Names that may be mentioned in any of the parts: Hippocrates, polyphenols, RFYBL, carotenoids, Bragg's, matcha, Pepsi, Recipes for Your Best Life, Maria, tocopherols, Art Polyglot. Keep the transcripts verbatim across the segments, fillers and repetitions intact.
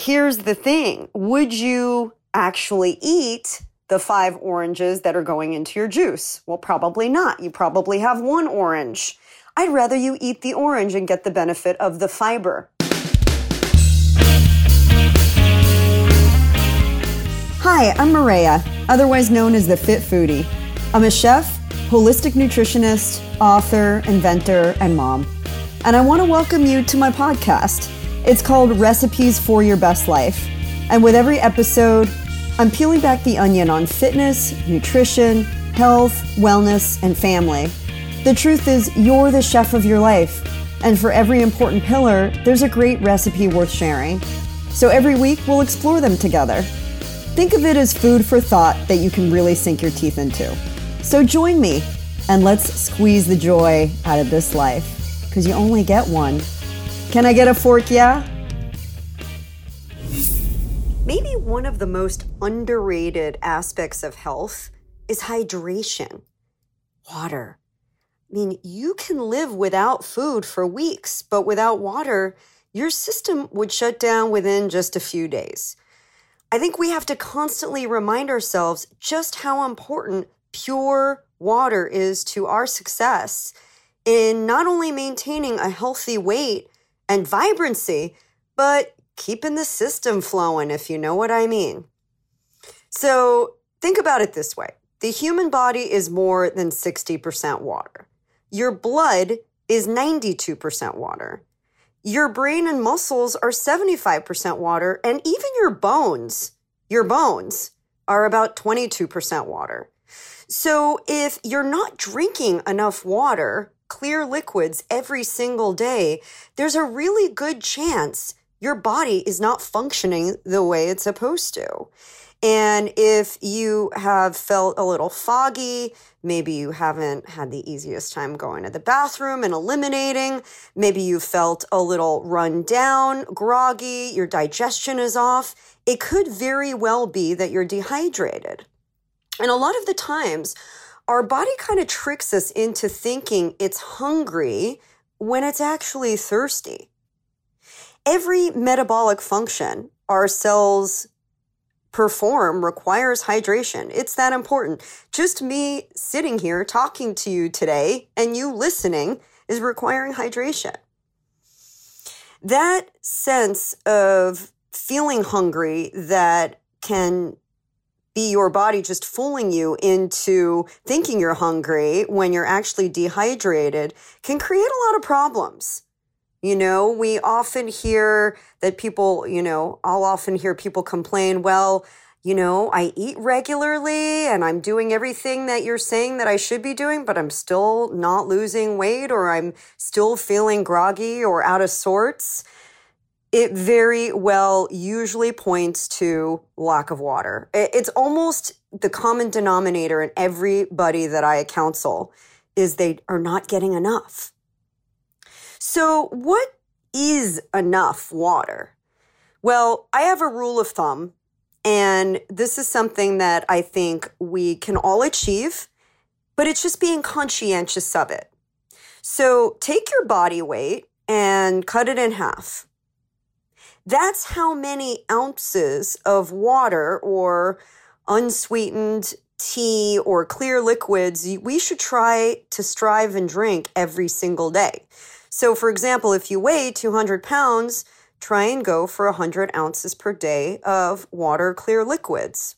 here's the thing. Would you actually eat the five oranges that are going into your juice? Well, probably not. You probably have one orange. I'd rather you eat the orange and get the benefit of the fiber. Hi, I'm Maria, otherwise known as the Fit Foodie. I'm a chef, holistic nutritionist, author, inventor, and mom. And I want to welcome you to my podcast. It's called Recipes for Your Best Life. And with every episode, I'm peeling back the onion on fitness, nutrition, health, wellness, and family. The truth is, you're the chef of your life, and for every important pillar, there's a great recipe worth sharing. So every week, we'll explore them together. Think of it as food for thought that you can really sink your teeth into. So join me, and let's squeeze the joy out of this life, because you only get one. Can I get a fork, yeah? Maybe one of the most underrated aspects of health is hydration, water. I mean, you can live without food for weeks, but without water, your system would shut down within just a few days. I think we have to constantly remind ourselves just how important pure water is to our success in not only maintaining a healthy weight and vibrancy, but keeping the system flowing, if you know what I mean. So think about it this way. The human body is more than sixty percent water. Your blood is ninety-two percent water. Your brain and muscles are seventy-five percent water, and even your bones, your bones are about twenty-two percent water. So if you're not drinking enough water, clear liquids every single day, there's a really good chance your body is not functioning the way it's supposed to. And if you have felt a little foggy, maybe you haven't had the easiest time going to the bathroom and eliminating, maybe you felt a little run down, groggy, your digestion is off, it could very well be that you're dehydrated. And a lot of the times, our body kind of tricks us into thinking it's hungry when it's actually thirsty. Every metabolic function, our cells perform requires hydration. It's that important. Just me sitting here talking to you today and you listening is requiring hydration. That sense of feeling hungry that can be your body just fooling you into thinking you're hungry when you're actually dehydrated can create a lot of problems. You know, we often hear that people, you know, I'll often hear people complain, well, you know, I eat regularly and I'm doing everything that you're saying that I should be doing, but I'm still not losing weight or I'm still feeling groggy or out of sorts. It very well usually points to lack of water. It's almost the common denominator in everybody that I counsel is they are not getting enough. So what is enough water? Well, I have a rule of thumb, and this is something that I think we can all achieve, but it's just being conscientious of it. So take your body weight and cut it in half. That's how many ounces of water or unsweetened tea or clear liquids we should try to strive and drink every single day. So for example, if you weigh two hundred pounds, try and go for one hundred ounces per day of water, clear liquids.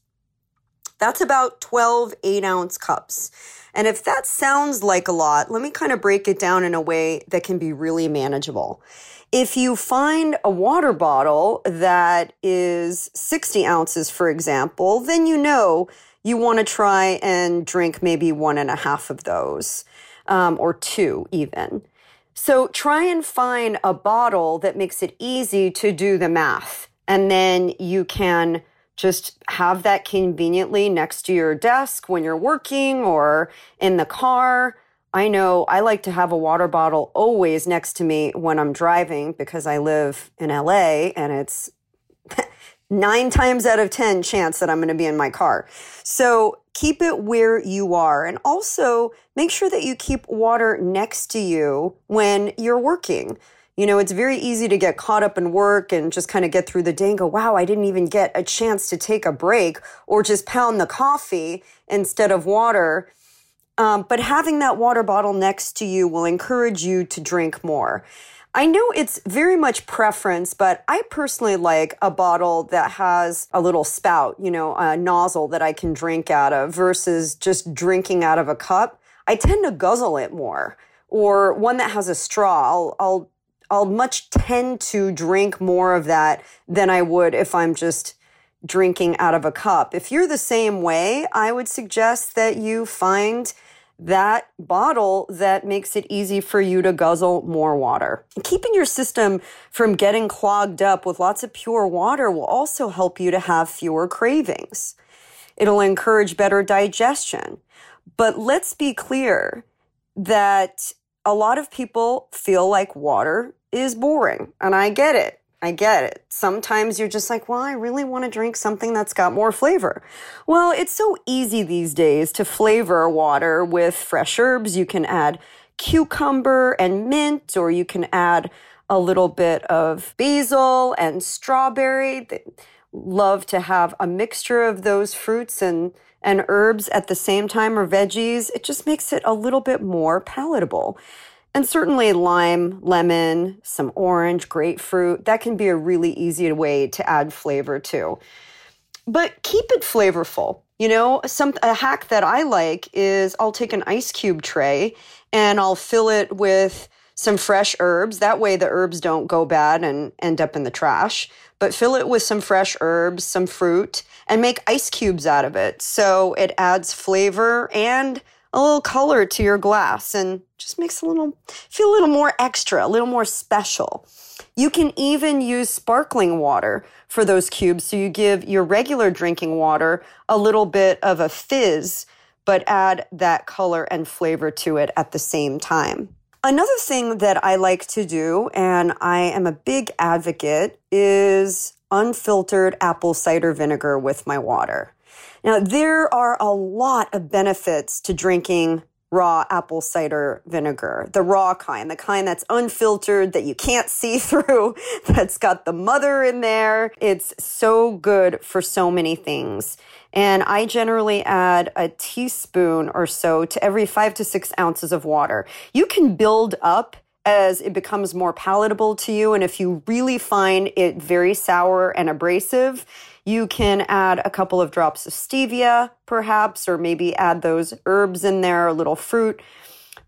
That's about twelve eight-ounce cups. And if that sounds like a lot, let me kind of break it down in a way that can be really manageable. If you find a water bottle that is sixty ounces, for example, then you know you want to try and drink maybe one and a half of those, um, or two even. So try and find a bottle that makes it easy to do the math. And then you can just have that conveniently next to your desk when you're working or in the car. I know I like to have a water bottle always next to me when I'm driving because I live in L A and it's nine times out of ten chance that I'm going to be in my car. So keep it where you are. And also make sure that you keep water next to you when you're working. You know, it's very easy to get caught up in work and just kind of get through the day and go, wow, I didn't even get a chance to take a break or just pound the coffee instead of water. Um, but having that water bottle next to you will encourage you to drink more. I know it's very much preference, but I personally like a bottle that has a little spout, you know, a nozzle that I can drink out of versus just drinking out of a cup. I tend to guzzle it more, or one that has a straw. I'll, I'll, I'll much tend to drink more of that than I would if I'm just drinking out of a cup. If you're the same way, I would suggest that you find that bottle that makes it easy for you to guzzle more water. Keeping your system from getting clogged up with lots of pure water will also help you to have fewer cravings. It'll encourage better digestion. But let's be clear that a lot of people feel like water is boring, and I get it. I get it. Sometimes you're just like, well, I really want to drink something that's got more flavor. Well, it's so easy these days to flavor water with fresh herbs. You can add cucumber and mint, or you can add a little bit of basil and strawberry. They love to have a mixture of those fruits and, and herbs at the same time, or veggies. It just makes it a little bit more palatable. And certainly lime, lemon, some orange, grapefruit, that can be a really easy way to add flavor too. But keep it flavorful. You know, some a hack that I like is I'll take an ice cube tray and I'll fill it with some fresh herbs. That way the herbs don't go bad and end up in the trash. But fill it with some fresh herbs, some fruit, and make ice cubes out of it. So it adds flavor and a little color to your glass and just makes a little, feel a little more extra, a little more special. You can even use sparkling water for those cubes. So you give your regular drinking water a little bit of a fizz, but add that color and flavor to it at the same time. Another thing that I like to do, and I am a big advocate, is unfiltered apple cider vinegar with my water. Now, there are a lot of benefits to drinking raw apple cider vinegar, the raw kind, the kind that's unfiltered, that you can't see through, that's got the mother in there. It's so good for so many things. And I generally add a teaspoon or so to every five to six ounces of water. You can build up as it becomes more palatable to you. And if you really find it very sour and abrasive, you can add a couple of drops of stevia, perhaps, or maybe add those herbs in there, a little fruit.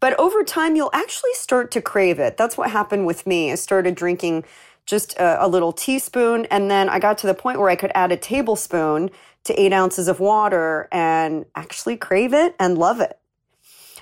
But over time, you'll actually start to crave it. That's what happened with me. I started drinking just a, a little teaspoon, and then I got to the point where I could add a tablespoon to eight ounces of water and actually crave it and love it.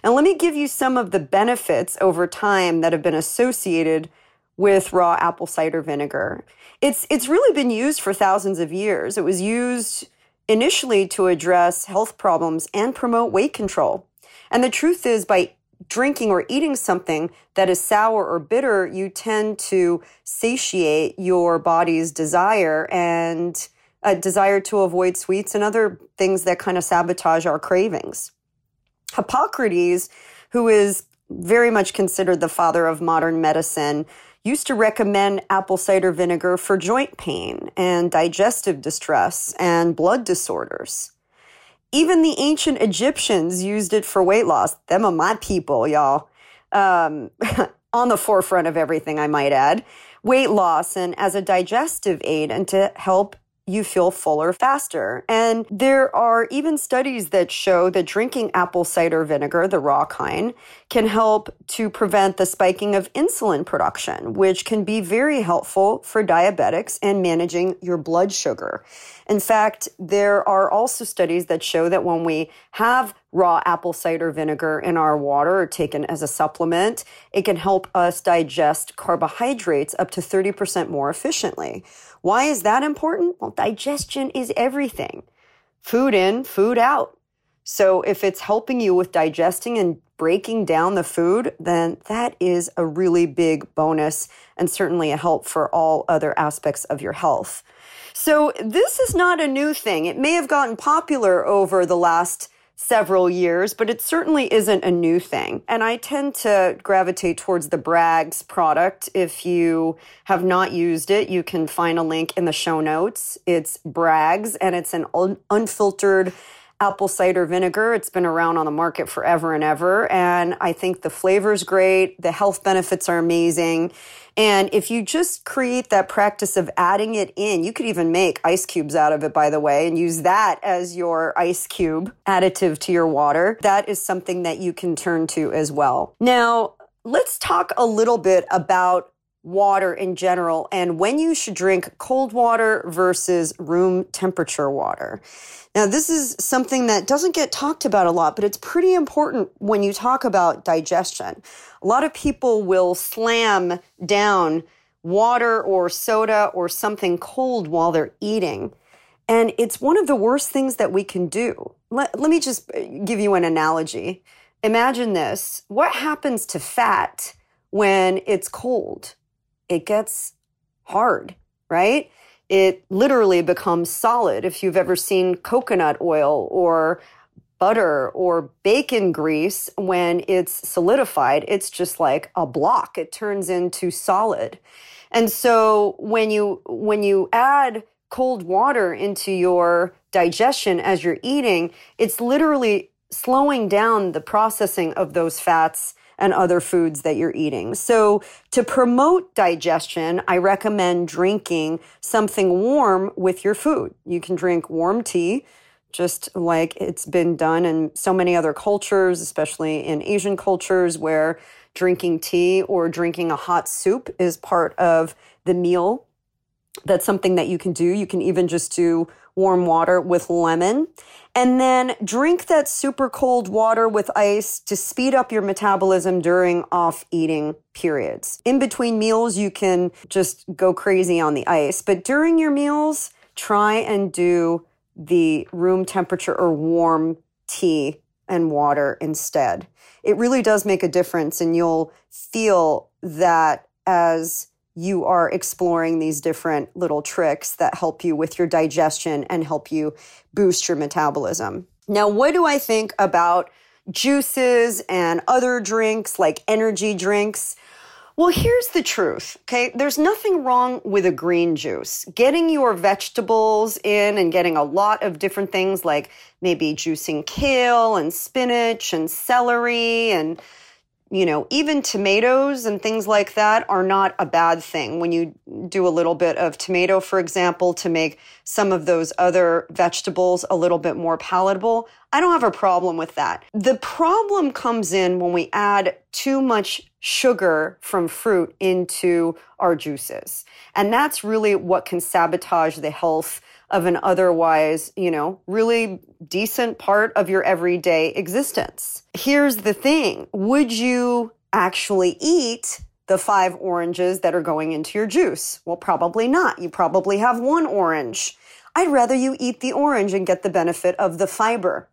And let me give you some of the benefits over time that have been associated with raw apple cider vinegar. It's it's really been used for thousands of years. It was used initially to address health problems and promote weight control. And the truth is, by drinking or eating something that is sour or bitter, you tend to satiate your body's desire and a desire to avoid sweets and other things that kind of sabotage our cravings. Hippocrates, who is very much considered the father of modern medicine, used to recommend apple cider vinegar for joint pain and digestive distress and blood disorders. Even the ancient Egyptians used it for weight loss. Them are my people, y'all. Um, on the forefront of everything, I might add. Weight loss and as a digestive aid and to help you feel fuller faster. And there are even studies that show that drinking apple cider vinegar, the raw kind, can help to prevent the spiking of insulin production, which can be very helpful for diabetics and managing your blood sugar. In fact, there are also studies that show that when we have raw apple cider vinegar in our water or taken as a supplement, it can help us digest carbohydrates up to thirty percent more efficiently. Why is that important? Well, digestion is everything. Food in, food out. So if it's helping you with digesting and breaking down the food, then that is a really big bonus and certainly a help for all other aspects of your health. So this is not a new thing. It may have gotten popular over the last several years, but it certainly isn't a new thing. And I tend to gravitate towards the Bragg's product. If you have not used it, you can find a link in the show notes. It's Bragg's, and it's an un- unfiltered apple cider vinegar. It's been around on the market forever and ever. And I think the flavor's great. The health benefits are amazing. And if you just create that practice of adding it in, you could even make ice cubes out of it, by the way, and use that as your ice cube additive to your water. That is something that you can turn to as well. Now, let's talk a little bit about water in general, and when you should drink cold water versus room temperature water. Now, this is something that doesn't get talked about a lot, but it's pretty important when you talk about digestion. A lot of people will slam down water or soda or something cold while they're eating, and it's one of the worst things that we can do. Let, let me just give you an analogy. Imagine this. What happens to fat when it's cold? It gets hard, right? It literally becomes solid. If you've ever seen coconut oil or butter or bacon grease, when it's solidified, it's just like a block. It turns into solid. And so when you when you add cold water into your digestion as you're eating, it's literally slowing down the processing of those fats and other foods that you're eating. So to promote digestion, I recommend drinking something warm with your food. You can drink warm tea, just like it's been done in so many other cultures, especially in Asian cultures, where drinking tea or drinking a hot soup is part of the meal. That's something that you can do. You can even just do warm water with lemon. And then drink that super cold water with ice to speed up your metabolism during off-eating periods. In between meals, you can just go crazy on the ice. But during your meals, try and do the room temperature or warm tea and water instead. It really does make a difference, and you'll feel that as you are exploring these different little tricks that help you with your digestion and help you boost your metabolism. Now, what do I think about juices and other drinks like energy drinks? Well, here's the truth, okay? There's nothing wrong with a green juice. Getting your vegetables in and getting a lot of different things, like maybe juicing kale and spinach and celery and You know, even tomatoes and things like that are not a bad thing. When you do a little bit of tomato, for example, to make some of those other vegetables a little bit more palatable, I don't have a problem with that. The problem comes in when we add too much sugar from fruit into our juices. And that's really what can sabotage the health of an otherwise, you know, really decent part of your everyday existence. Here's the thing. Would you actually eat the five oranges that are going into your juice? Well, probably not. You probably have one orange. I'd rather you eat the orange and get the benefit of the fiber.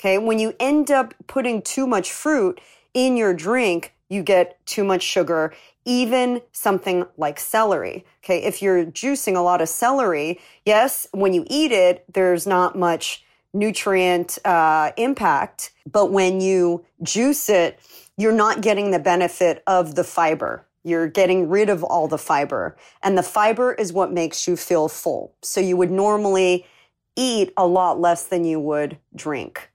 Okay? When you end up putting too much fruit in your drink, you get too much sugar, even something like celery. Okay, if you're juicing a lot of celery, yes, when you eat it, there's not much nutrient uh, impact, but when you juice it, you're not getting the benefit of the fiber. You're getting rid of all the fiber, and the fiber is what makes you feel full. So you would normally eat a lot less than you would drink.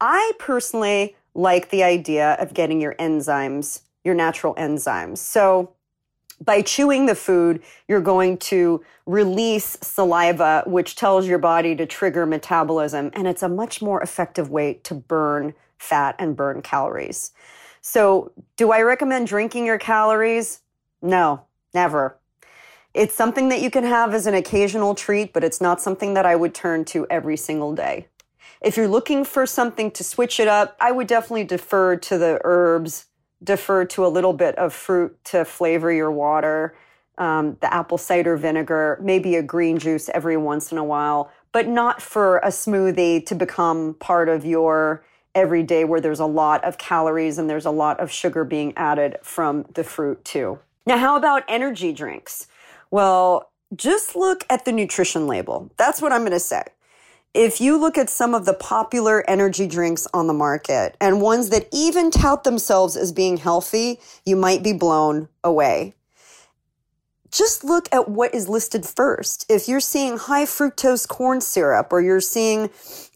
I personally like the idea of getting your enzymes, your natural enzymes. So by chewing the food, you're going to release saliva, which tells your body to trigger metabolism. And it's a much more effective way to burn fat and burn calories. So do I recommend drinking your calories? No, never. It's something that you can have as an occasional treat, but it's not something that I would turn to every single day. If you're looking for something to switch it up, I would definitely defer to the herbs, defer to a little bit of fruit to flavor your water, um, the apple cider vinegar, maybe a green juice every once in a while, but not for a smoothie to become part of your everyday where there's a lot of calories and there's a lot of sugar being added from the fruit too. Now, how about energy drinks? Well, just look at the nutrition label. That's what I'm going to say. If you look at some of the popular energy drinks on the market and ones that even tout themselves as being healthy, you might be blown away. Just look at what is listed first. If you're seeing high fructose corn syrup, or you're seeing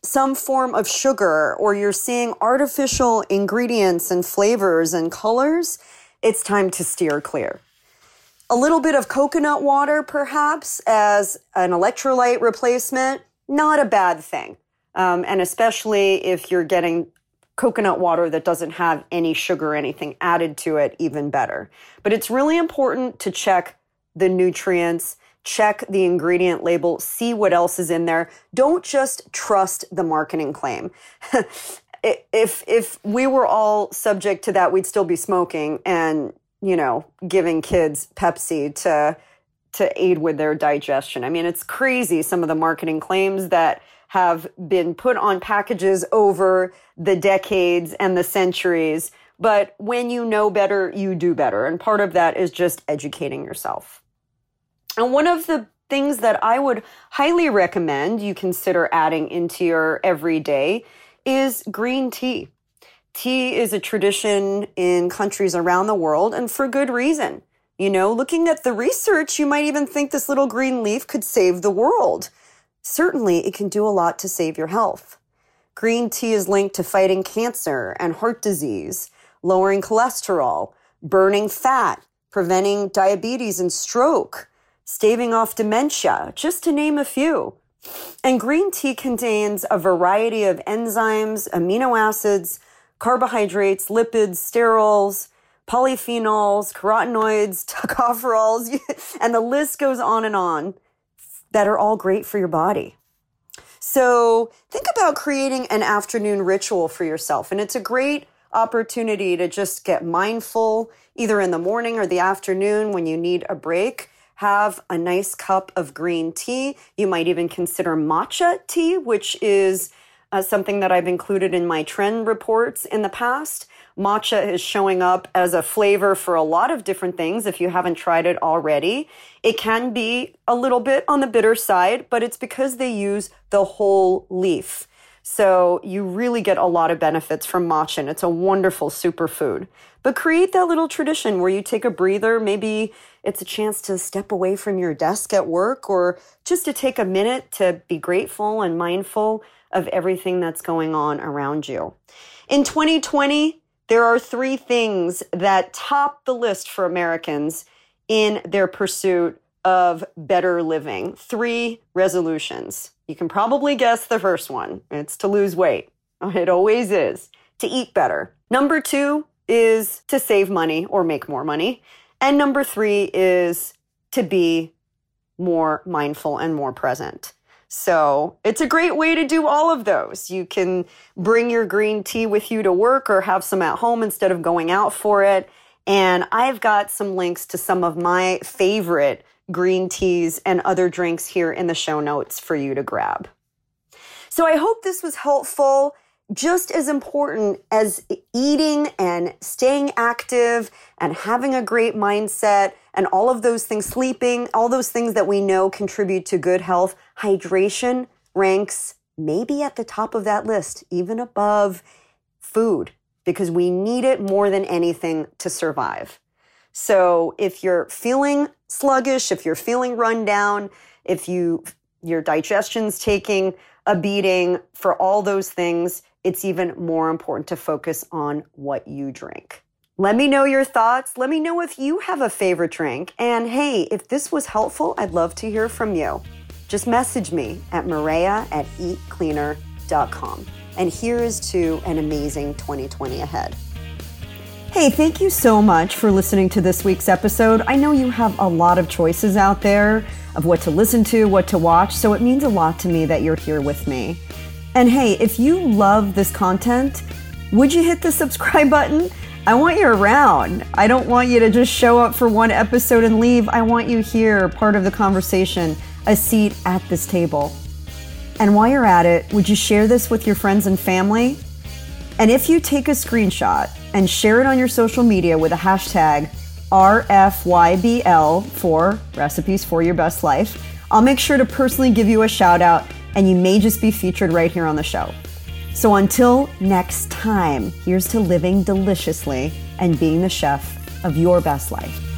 some form of sugar, or you're seeing artificial ingredients and flavors and colors, it's time to steer clear. A little bit of coconut water, perhaps, as an electrolyte replacement, not a bad thing. Um, and especially if you're getting coconut water that doesn't have any sugar or anything added to it, even better. But it's really important to check the nutrients, check the ingredient label, see what else is in there. Don't just trust the marketing claim. If if we were all subject to that, we'd still be smoking and, you know, giving kids Pepsi to to aid with their digestion. I mean, it's crazy some of the marketing claims that have been put on packages over the decades and the centuries. But when you know better, you do better. And part of that is just educating yourself. And one of the things that I would highly recommend you consider adding into your everyday is green tea. Tea is a tradition in countries around the world, and for good reason. You know, looking at the research, you might even think this little green leaf could save the world. Certainly, it can do a lot to save your health. Green tea is linked to fighting cancer and heart disease, lowering cholesterol, burning fat, preventing diabetes and stroke, staving off dementia, just to name a few. And green tea contains a variety of enzymes, amino acids, carbohydrates, lipids, sterols, polyphenols, carotenoids, tocopherols, and the list goes on and on, that are all great for your body. So think about creating an afternoon ritual for yourself. And it's a great opportunity to just get mindful, either in the morning or the afternoon when you need a break. Have a nice cup of green tea. You might even consider matcha tea, which is uh, something that I've included in my trend reports in the past. Matcha is showing up as a flavor for a lot of different things. If you haven't tried it already, it can be a little bit on the bitter side, but it's because they use the whole leaf. So you really get a lot of benefits from matcha, and it's a wonderful superfood. But create that little tradition where you take a breather. Maybe it's a chance to step away from your desk at work, or just to take a minute to be grateful and mindful of everything that's going on around you. In twenty twenty, there are three things that top the list for Americans in their pursuit of better living. Three resolutions. You can probably guess the first one. It's to lose weight. It always is. To eat better. Number two is to save money or make more money. And number three is to be more mindful and more present. So it's a great way to do all of those. You can bring your green tea with you to work or have some at home instead of going out for it. And I've got some links to some of my favorite green teas and other drinks here in the show notes for you to grab. So I hope this was helpful. Just as important as eating and staying active and having a great mindset and all of those things, sleeping, all those things that we know contribute to good health, hydration ranks maybe at the top of that list, even above food, because we need it more than anything to survive. So if you're feeling sluggish, if you're feeling run down, if you your digestion's taking a beating, for all those things, it's even more important to focus on what you drink. Let me know your thoughts. Let me know if you have a favorite drink. And hey, if this was helpful, I'd love to hear from you. Just message me at Maria at eat cleaner dot com. And here is to an amazing twenty twenty ahead. Hey, thank you so much for listening to this week's episode. I know you have a lot of choices out there of what to listen to, what to watch, so it means a lot to me that you're here with me. And hey, if you love this content, would you hit the subscribe button? I want you around. I don't want you to just show up for one episode and leave. I want you here, part of the conversation, a seat at this table. And while you're at it, would you share this with your friends and family? And if you take a screenshot and share it on your social media with a hashtag R F Y B L for Recipes for Your Best Life, I'll make sure to personally give you a shout out and you may just be featured right here on the show. So until next time, here's to living deliciously and being the chef of your best life.